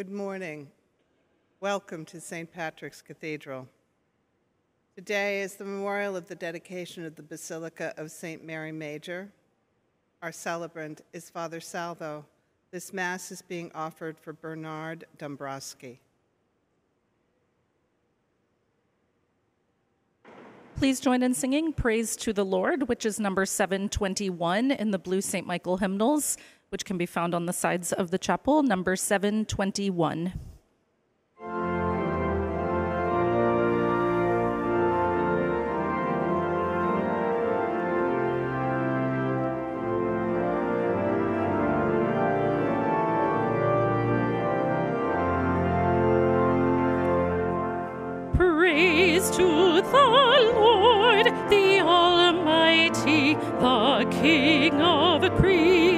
Good morning. Welcome to St. Patrick's Cathedral. Today is the memorial of the dedication of the Basilica of St. Mary Major. Our celebrant is Father Salvo. This Mass is being offered for Bernard Dombrowski. Please join in singing Praise to the Lord, which is number 721 in the blue St. Michael hymnals, which can be found on the sides of the chapel, number 721. Praise to the Lord, the Almighty, the King of creation.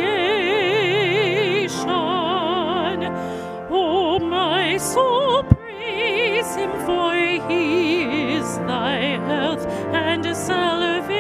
O my soul, praise him, for he is thy health and salvation.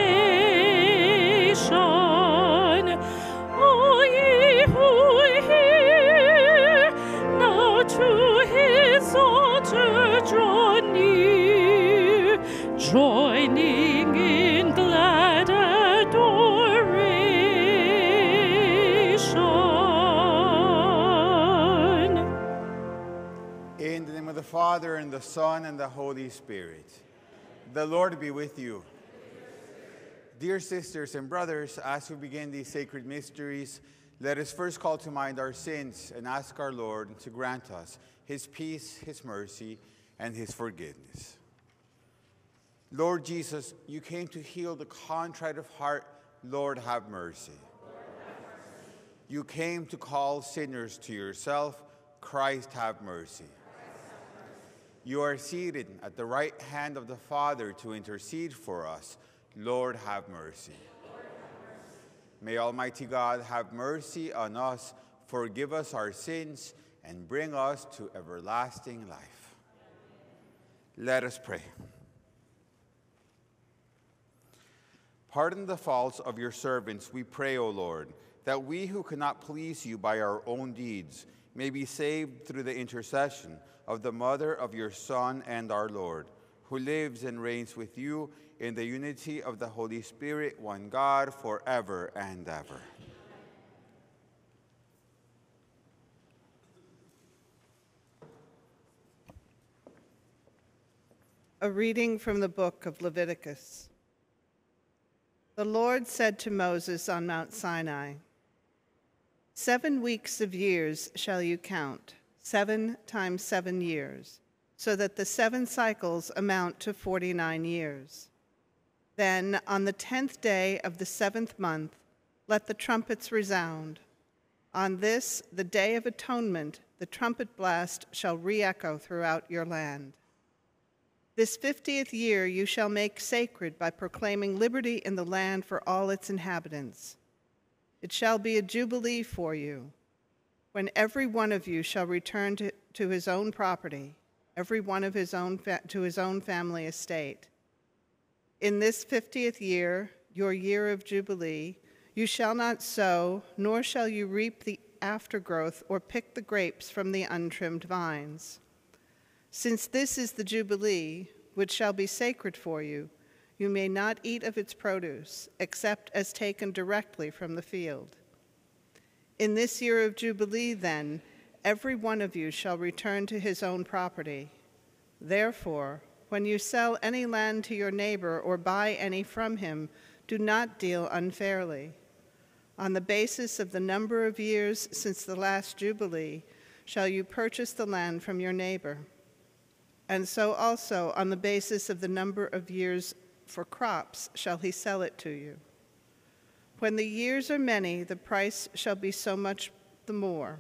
O ye who hear, now to his altar draw near, joining in glad adoration. In the name of the Father, and the Son, and the Holy Spirit. The Lord be with you. Dear sisters and brothers, as we begin these sacred mysteries, let us first call to mind our sins and ask our Lord to grant us his peace, his mercy, and his forgiveness. Lord Jesus, you came to heal the contrite of heart. Lord, have mercy. Lord, have mercy. You came to call sinners to yourself. Christ, have mercy. Christ, have mercy. You are seated at the right hand of the Father to intercede for us. Lord, have mercy. Lord, have mercy. May Almighty God have mercy on us, forgive us our sins, and bring us to everlasting life. Amen. Let us pray. Pardon the faults of your servants, we pray, O Lord, that we who cannot please you by our own deeds may be saved through the intercession of the mother of your Son and our Lord, who lives and reigns with you in the unity of the Holy Spirit, one God, forever and ever. A reading from the book of Leviticus. The Lord said to Moses on Mount Sinai, 7 weeks of years shall you count, 7 times 7 years, so that the 7 cycles amount to 49 years. Then on the 10th day of the 7th month, let the trumpets resound. On this, the Day of Atonement, the trumpet blast shall re-echo throughout your land. This 50th year you shall make sacred by proclaiming liberty in the land for all its inhabitants. It shall be a jubilee for you, when every one of you shall return to his own property, every one of his own family estate. In this 50th year, your year of jubilee, you shall not sow, nor shall you reap the aftergrowth or pick the grapes from the untrimmed vines. Since this is the Jubilee, which shall be sacred for you, you may not eat of its produce, except as taken directly from the field. In this year of Jubilee, then, every one of you shall return to his own property. Therefore, when you sell any land to your neighbor or buy any from him, do not deal unfairly. On the basis of the number of years since the last Jubilee, shall you purchase the land from your neighbor. And so also, on the basis of the number of years for crops, shall he sell it to you. When the years are many, the price shall be so much the more.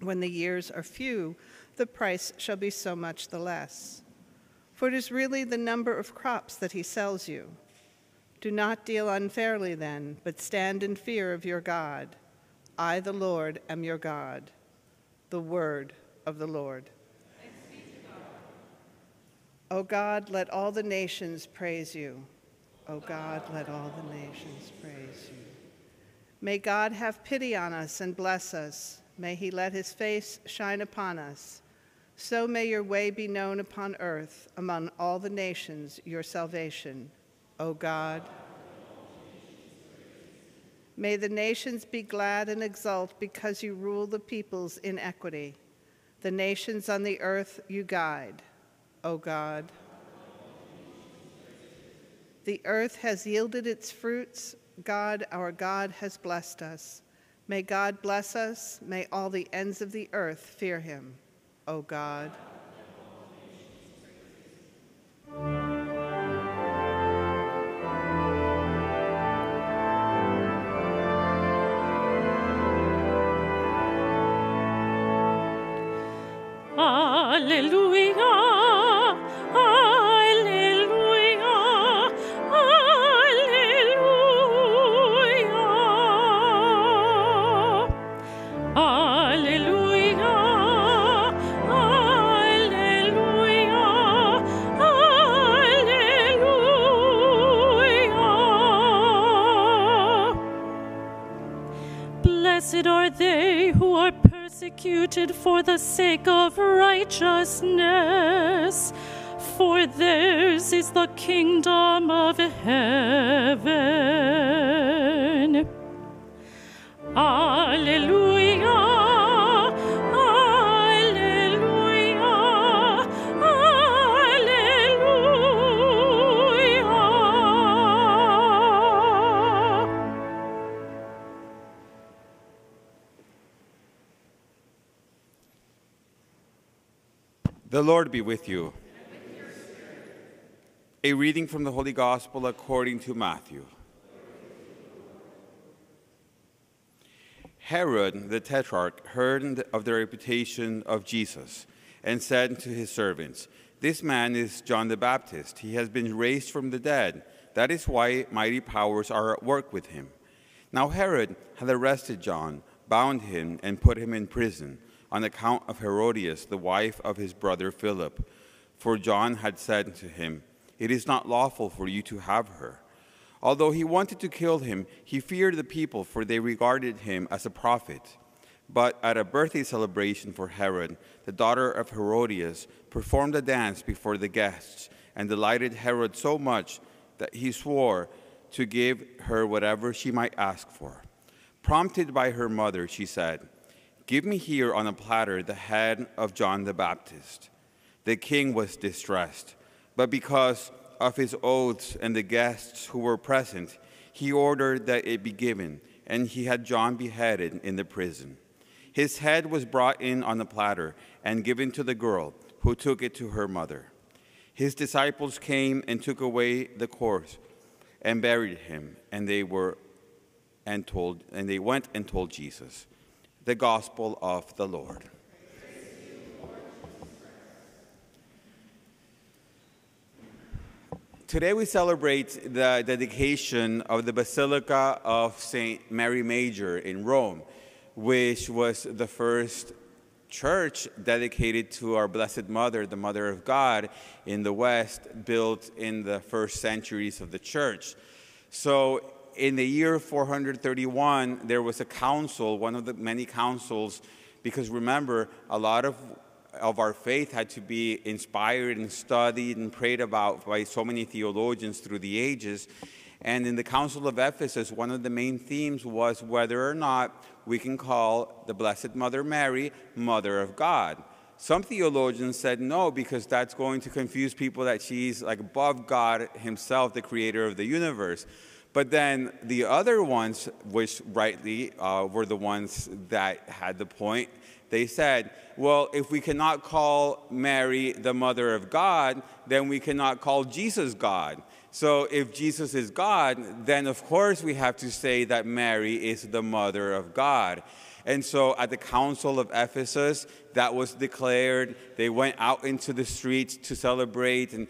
When the years are few, the price shall be so much the less. For it is really the number of crops that he sells you. Do not deal unfairly then, but stand in fear of your God. I, the Lord, am your God. The word of the Lord. O God, let all the nations praise you. O God, let all the nations praise you. May God have pity on us and bless us, May he let his face shine upon us. So may your way be known upon earth, among all the nations, your salvation, O God. May the nations be glad and exult because you rule the peoples in equity. The nations on the earth you guide, O God. The earth has yielded its fruits. God, our God, has blessed us. May God bless us. May all the ends of the earth fear him, O God. Hallelujah. Blessed are they who are persecuted for the sake of righteousness, for theirs is the kingdom of heaven. Alleluia. The Lord be with you. And with your spirit. A reading from the Holy Gospel according to Matthew. Herod the Tetrarch heard of the reputation of Jesus and said to his servants, "This man is John the Baptist. He has been raised from the dead. That is why mighty powers are at work with him." Now Herod had arrested John, bound him, and put him in prison, on account of Herodias, the wife of his brother Philip. For John had said to him, "It is not lawful for you to have her." Although he wanted to kill him, he feared the people, for they regarded him as a prophet. But at a birthday celebration for Herod, the daughter of Herodias performed a dance before the guests, and delighted Herod so much that he swore to give her whatever she might ask for. Prompted by her mother, she said, "Give me here on a platter the head of John the Baptist." The king was distressed, but because of his oaths and the guests who were present, he ordered that it be given, and he had John beheaded in the prison. His head was brought in on a platter and given to the girl, who took it to her mother. His disciples came and took away the corpse and buried him, and they went and told Jesus. The Gospel of the Lord. Today we celebrate the dedication of the Basilica of St. Mary Major in Rome, which was the first church dedicated to our Blessed Mother, the Mother of God, in the West, built in the first centuries of the church. So, in the year 431, there was a council, one of the many councils, because remember, a lot of our faith had to be inspired and studied and prayed about by so many theologians through the ages. And in the Council of Ephesus, one of the main themes was whether or not we can call the Blessed Mother Mary, Mother of God. Some theologians said no, because that's going to confuse people that she's like above God himself, the creator of the universe. But then the other ones, which rightly were the ones that had the point, they said, well, if we cannot call Mary the Mother of God, then we cannot call Jesus God. So if Jesus is God, then of course we have to say that Mary is the Mother of God. And so at the Council of Ephesus, that was declared. They went out into the streets to celebrate and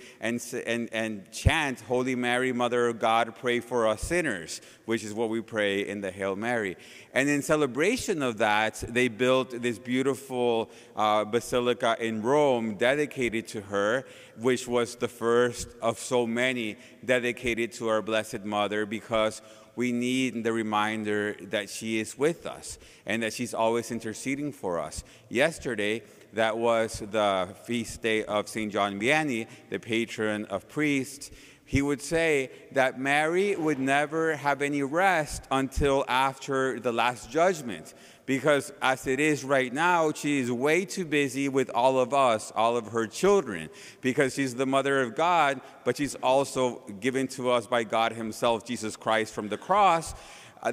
chant, "Holy Mary, Mother of God, pray for us sinners," which is what we pray in the Hail Mary. And in celebration of that, they built this beautiful basilica in Rome dedicated to her, which was the first of so many dedicated to our Blessed Mother, because we need the reminder that she is with us and that she's always interceding for us. Yesterday, that was the feast day of St. John Vianney, the patron of priests. He would say that Mary would never have any rest until after the Last Judgment, because as it is right now, she is way too busy with all of us, all of her children, because she's the mother of God, but she's also given to us by God himself, Jesus Christ from the cross,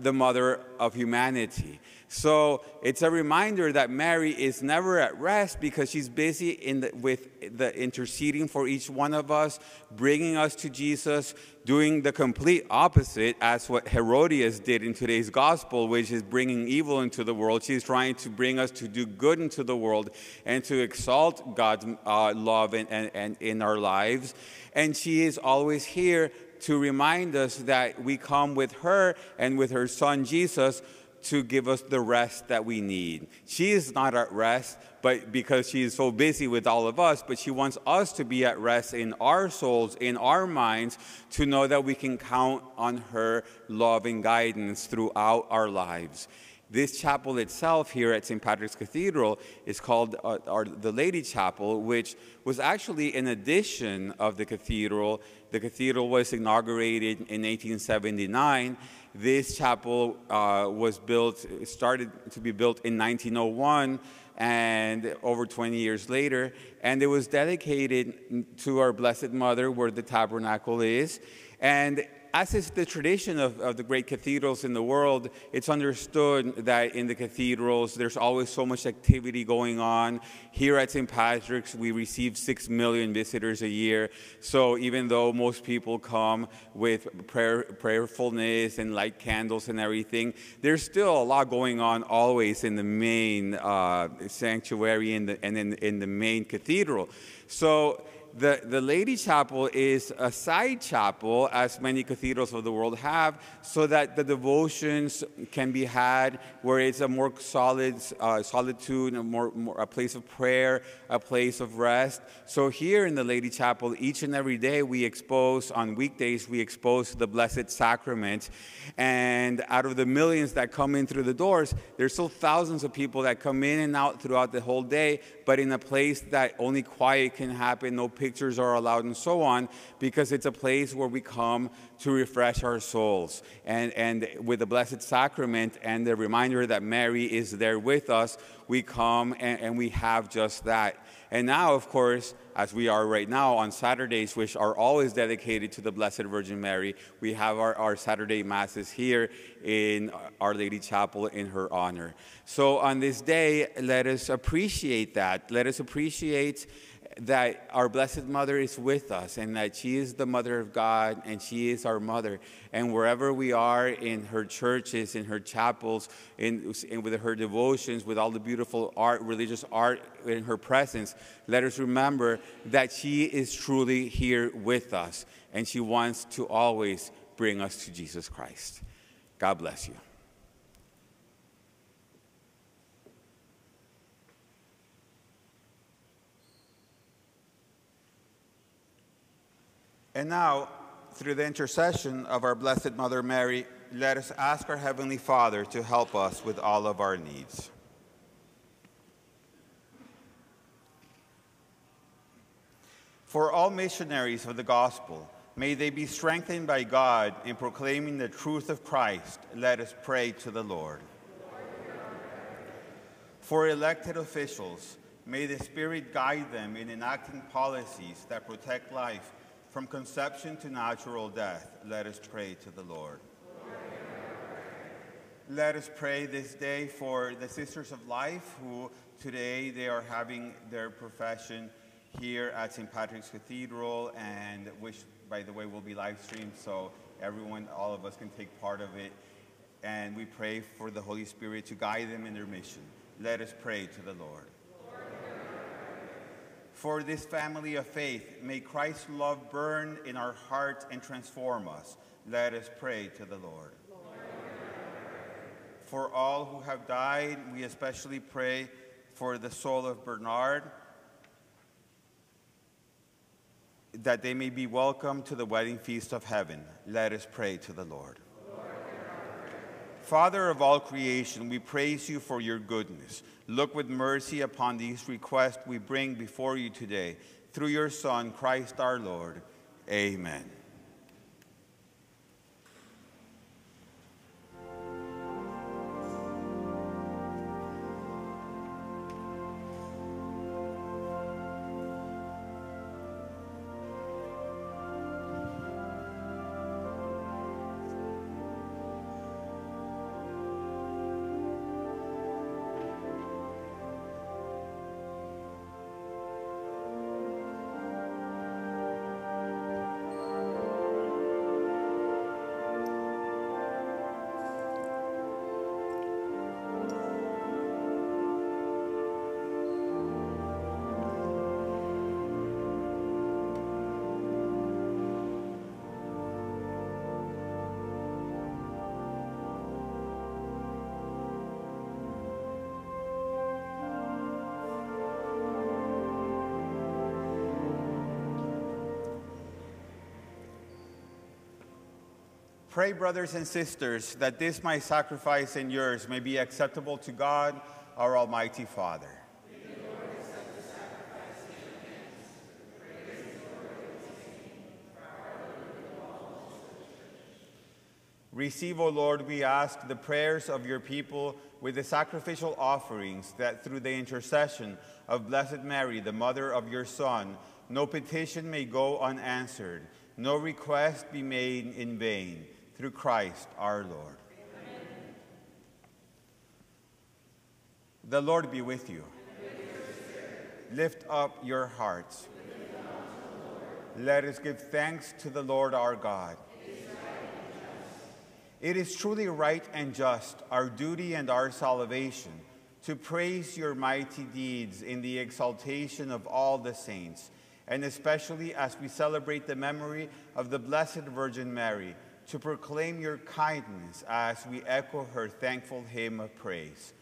the mother of humanity. So it's a reminder that Mary is never at rest because she's busy with the interceding for each one of us, bringing us to Jesus, doing the complete opposite as what Herodias did in today's gospel, which is bringing evil into the world. She's trying to bring us to do good into the world and to exalt God's love and in our lives. And she is always here to remind us that we come with her and with her son Jesus to give us the rest that we need. She is not at rest, but because she is so busy with all of us, but she wants us to be at rest in our souls, in our minds, to know that we can count on her love and guidance throughout our lives. This chapel itself here at St. Patrick's Cathedral is called the Lady Chapel, which was actually an addition of the cathedral. The cathedral was inaugurated in 1879. This chapel started to be built in 1901, and over 20 years later, and it was dedicated to our Blessed Mother, where the tabernacle is. And as is the tradition of the great cathedrals in the world, it's understood that in the cathedrals, there's always so much activity going on. Here at St. Patrick's, we receive 6 million visitors a year. So even though most people come with prayerfulness and light candles and everything, there's still a lot going on always in the main sanctuary and in the main cathedral. So The Lady Chapel is a side chapel, as many cathedrals of the world have, so that the devotions can be had where it's a more solid solitude, a place of prayer, a place of rest. So here in the Lady Chapel, each and every day on weekdays, we expose the Blessed Sacrament. And out of the millions that come in through the doors, there's still thousands of people that come in and out throughout the whole day, but in a place that only quiet can happen, no pictures are allowed and so on, because it's a place where we come to refresh our souls. And with the Blessed Sacrament and the reminder that Mary is there with us, we come and we have just that. And now, of course, as we are right now on Saturdays, which are always dedicated to the Blessed Virgin Mary, we have our Saturday Masses here in Our Lady Chapel in her honor. So on this day, let us appreciate that. Let us appreciate that our Blessed Mother is with us and that she is the Mother of God and she is our Mother. And wherever we are, in her churches, in her chapels, and with her devotions, with all the beautiful art, religious art in her presence, let us remember that she is truly here with us and she wants to always bring us to Jesus Christ. God bless you. And now, through the intercession of our Blessed Mother Mary, let us ask our Heavenly Father to help us with all of our needs. For all missionaries of the gospel, may they be strengthened by God in proclaiming the truth of Christ. Let us pray to the Lord. For elected officials, may the Spirit guide them in enacting policies that protect life from conception to natural death. Let us pray to the Lord. Lord, let us pray this day for the Sisters of Life, who today they are having their profession here at St. Patrick's Cathedral, and which, by the way, will be live streamed, so everyone, all of us, can take part of it. And we pray for the Holy Spirit to guide them in their mission. Let us pray to the Lord. For this family of faith, may Christ's love burn in our hearts and transform us. Let us pray to the Lord. Lord. For all who have died, we especially pray for the soul of Bernard, that they may be welcomed to the wedding feast of heaven. Let us pray to the Lord. Lord. Father of all creation, we praise you for your goodness. Look with mercy upon these requests we bring before you today. Through your Son, Christ our Lord. Amen. Pray, brothers and sisters, that this my sacrifice and yours may be acceptable to God, our Almighty Father. May the Lord accept the sacrifice in your hands, for the praise and glory of his name, for our Lord and all the church. Receive, O Lord, we ask, the prayers of your people with the sacrificial offerings, that through the intercession of Blessed Mary, the mother of your Son, no petition may go unanswered, no request be made in vain. Through Christ our Lord. Amen. The Lord be with you. And with your spirit. Lift up your hearts. Lift them up to the Lord. Let us give thanks to the Lord our God. It is right and just. It is truly right and just, our duty and our salvation, to praise your mighty deeds in the exaltation of all the saints, and especially as we celebrate the memory of the Blessed Virgin Mary, to proclaim your kindness as we echo her thankful hymn of praise.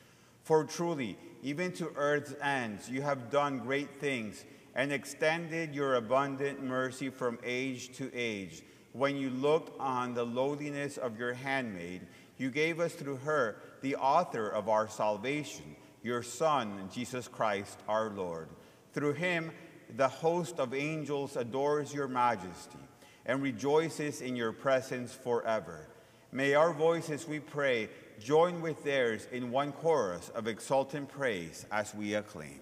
For truly, even to earth's ends, you have done great things and extended your abundant mercy from age to age. When you looked on the lowliness of your handmaid, you gave us through her the author of our salvation, your Son, Jesus Christ, our Lord. Through him, the host of angels adores your majesty and rejoices in your presence forever. May our voices, we pray, join with theirs in one chorus of exultant praise as we acclaim.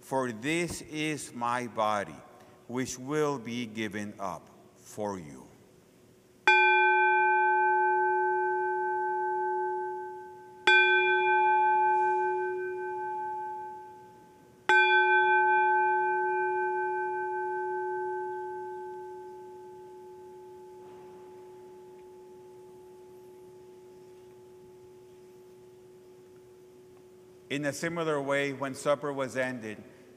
For this is my body, which will be given up for you." In a similar way, when supper was ended,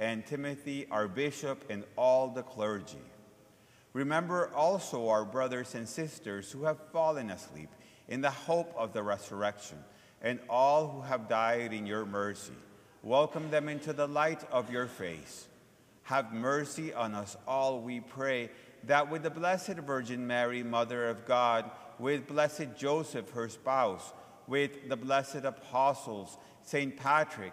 and Timothy, our bishop, and all the clergy. Remember also our brothers and sisters who have fallen asleep in the hope of the resurrection, and all who have died in your mercy. Welcome them into the light of your face. Have mercy on us all, we pray, that with the Blessed Virgin Mary, Mother of God, with Blessed Joseph, her spouse, with the blessed apostles, St. Patrick,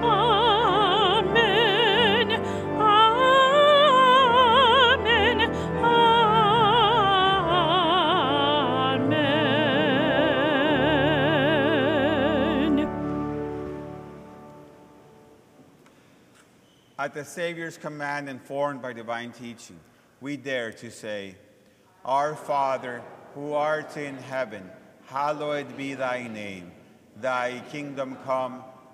Amen, amen, amen. At the Savior's command, informed by divine teaching, we dare to say, Our Father, who art in heaven, hallowed be thy name. Thy kingdom come,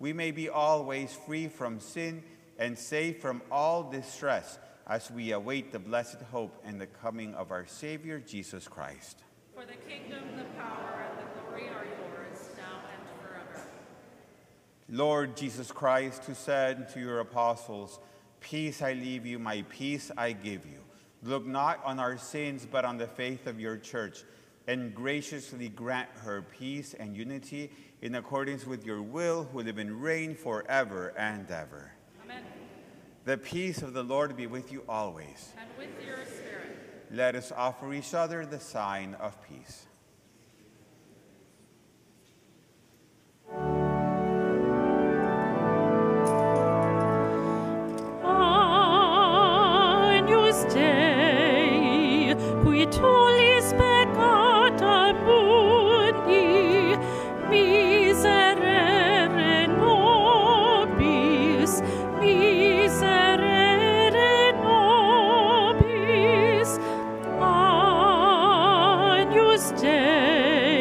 we may be always free from sin and safe from all distress as we await the blessed hope and the coming of our Savior, Jesus Christ. For the kingdom, the power, and the glory are yours, now and forever. Lord Jesus Christ, who said to your apostles, Peace I leave you, my peace I give you. Look not on our sins, but on the faith of your church, and graciously grant her peace and unity in accordance with your will, who live and reign forever and ever. Amen. The peace of the Lord be with you always. And with your spirit. Let us offer each other the sign of peace. On this day, we truly spectacular. Day,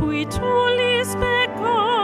we truly speak.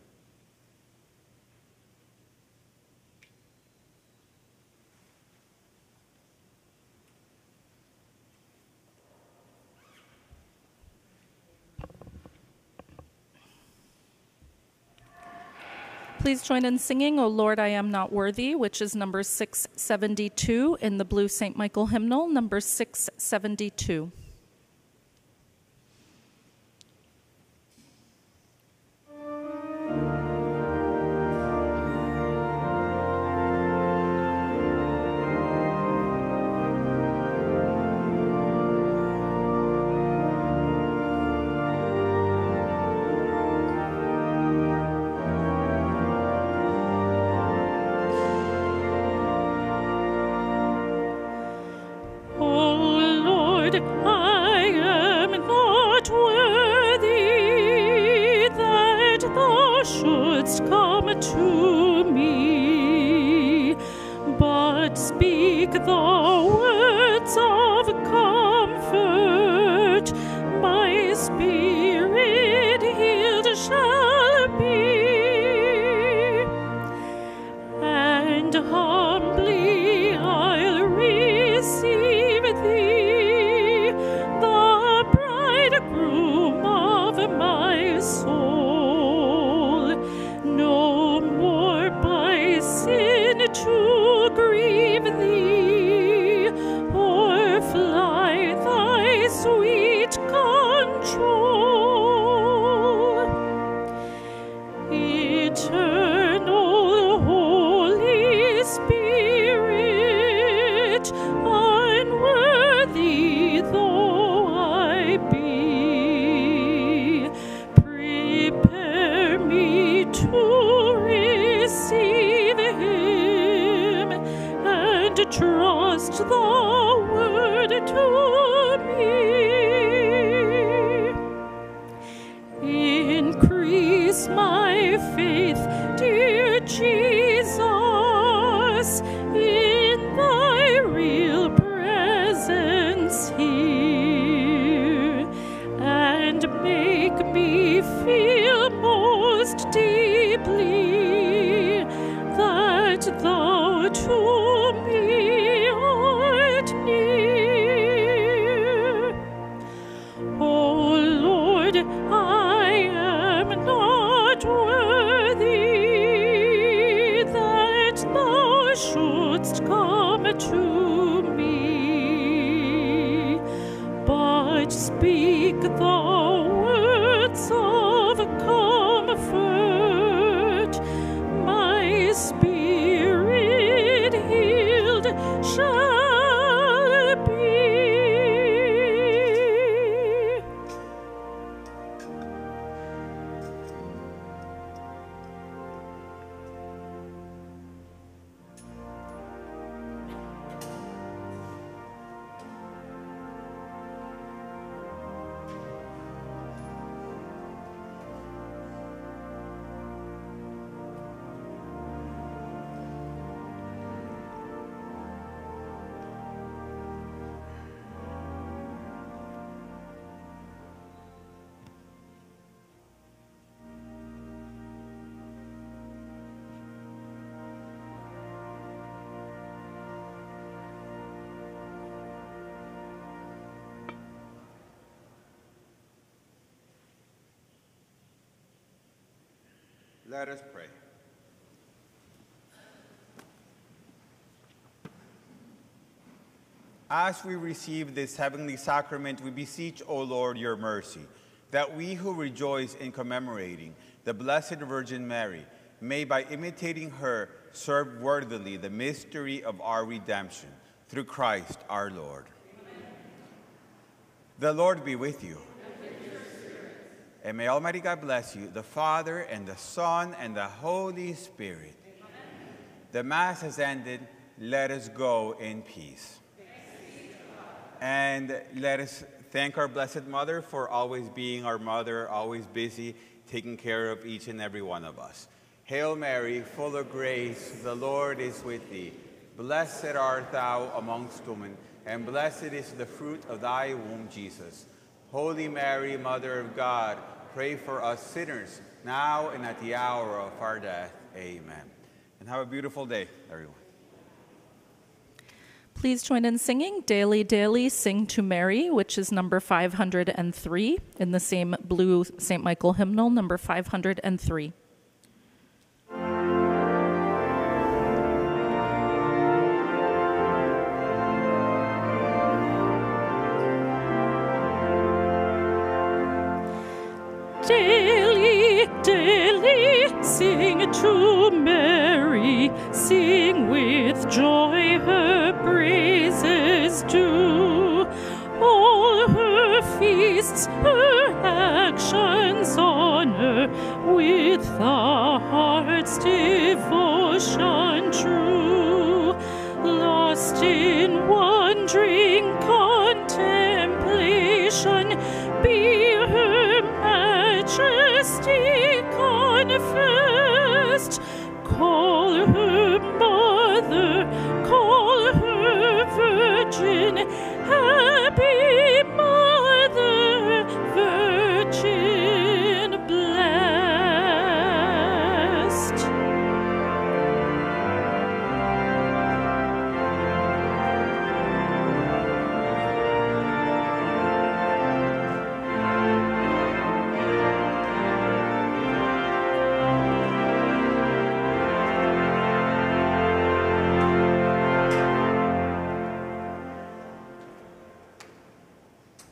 Please join in singing, O Lord, I Am Not Worthy, which is number 672 in the Blue St. Michael hymnal, number 672. Let us pray. As we receive this heavenly sacrament, we beseech, O Lord, your mercy, that we who rejoice in commemorating the Blessed Virgin Mary may, by imitating her, serve worthily the mystery of our redemption, through Christ our Lord. Amen. The Lord be with you. And may Almighty God bless you, the Father, and the Son, and the Holy Spirit. Amen. The Mass has ended. Let us go in peace. Thanks be to God. And let us thank our Blessed Mother for always being our mother, always busy, taking care of each and every one of us. Hail Mary, full of grace, the Lord is with thee. Blessed art thou amongst women, and blessed is the fruit of thy womb, Jesus. Holy Mary, Mother of God, pray for us sinners, now and at the hour of our death. Amen. And have a beautiful day, everyone. Please join in singing Daily, Daily, Sing to Mary, which is number 503 in the same blue St. Michael hymnal, number 503. Daily, daily, sing to Mary, sing with joy her praises do. All her feasts, her actions honor, with the heart's devotion true. Lost in wondering